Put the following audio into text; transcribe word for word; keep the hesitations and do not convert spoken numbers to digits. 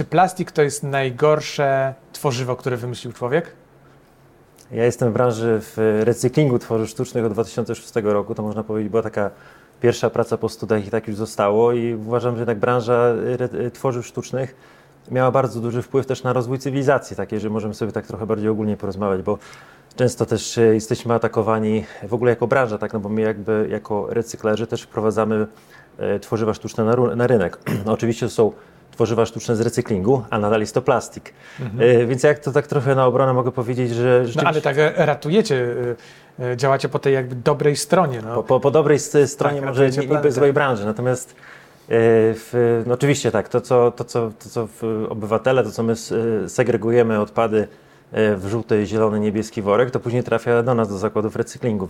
Czy plastik to jest najgorsze tworzywo, które wymyślił człowiek? Ja jestem w branży w recyklingu tworzyw sztucznych od dwa tysiące szóstego roku. To można powiedzieć, była taka pierwsza praca po studiach i tak już zostało. I uważam, że jednak branża tworzyw sztucznych miała bardzo duży wpływ też na rozwój cywilizacji, takiej, że możemy sobie tak trochę bardziej ogólnie porozmawiać, bo często też jesteśmy atakowani w ogóle jako branża, tak, no bo my jakby jako recyklerzy też wprowadzamy tworzywa sztuczne na, na rynek. No, oczywiście to są tworzywa sztuczne z recyklingu, a nadal jest to plastik. Mhm. Więc jak to tak trochę na obronę mogę powiedzieć, że... Rzeczywiście... No ale tak ratujecie, działacie po tej jakby dobrej stronie. No. Po, po, po dobrej stronie tak, może niby złej branży, natomiast w, no oczywiście tak, to co, to, co, to co obywatele, to co my segregujemy odpady w żółty, zielony, niebieski worek, to później trafia do nas, do zakładów recyklingu.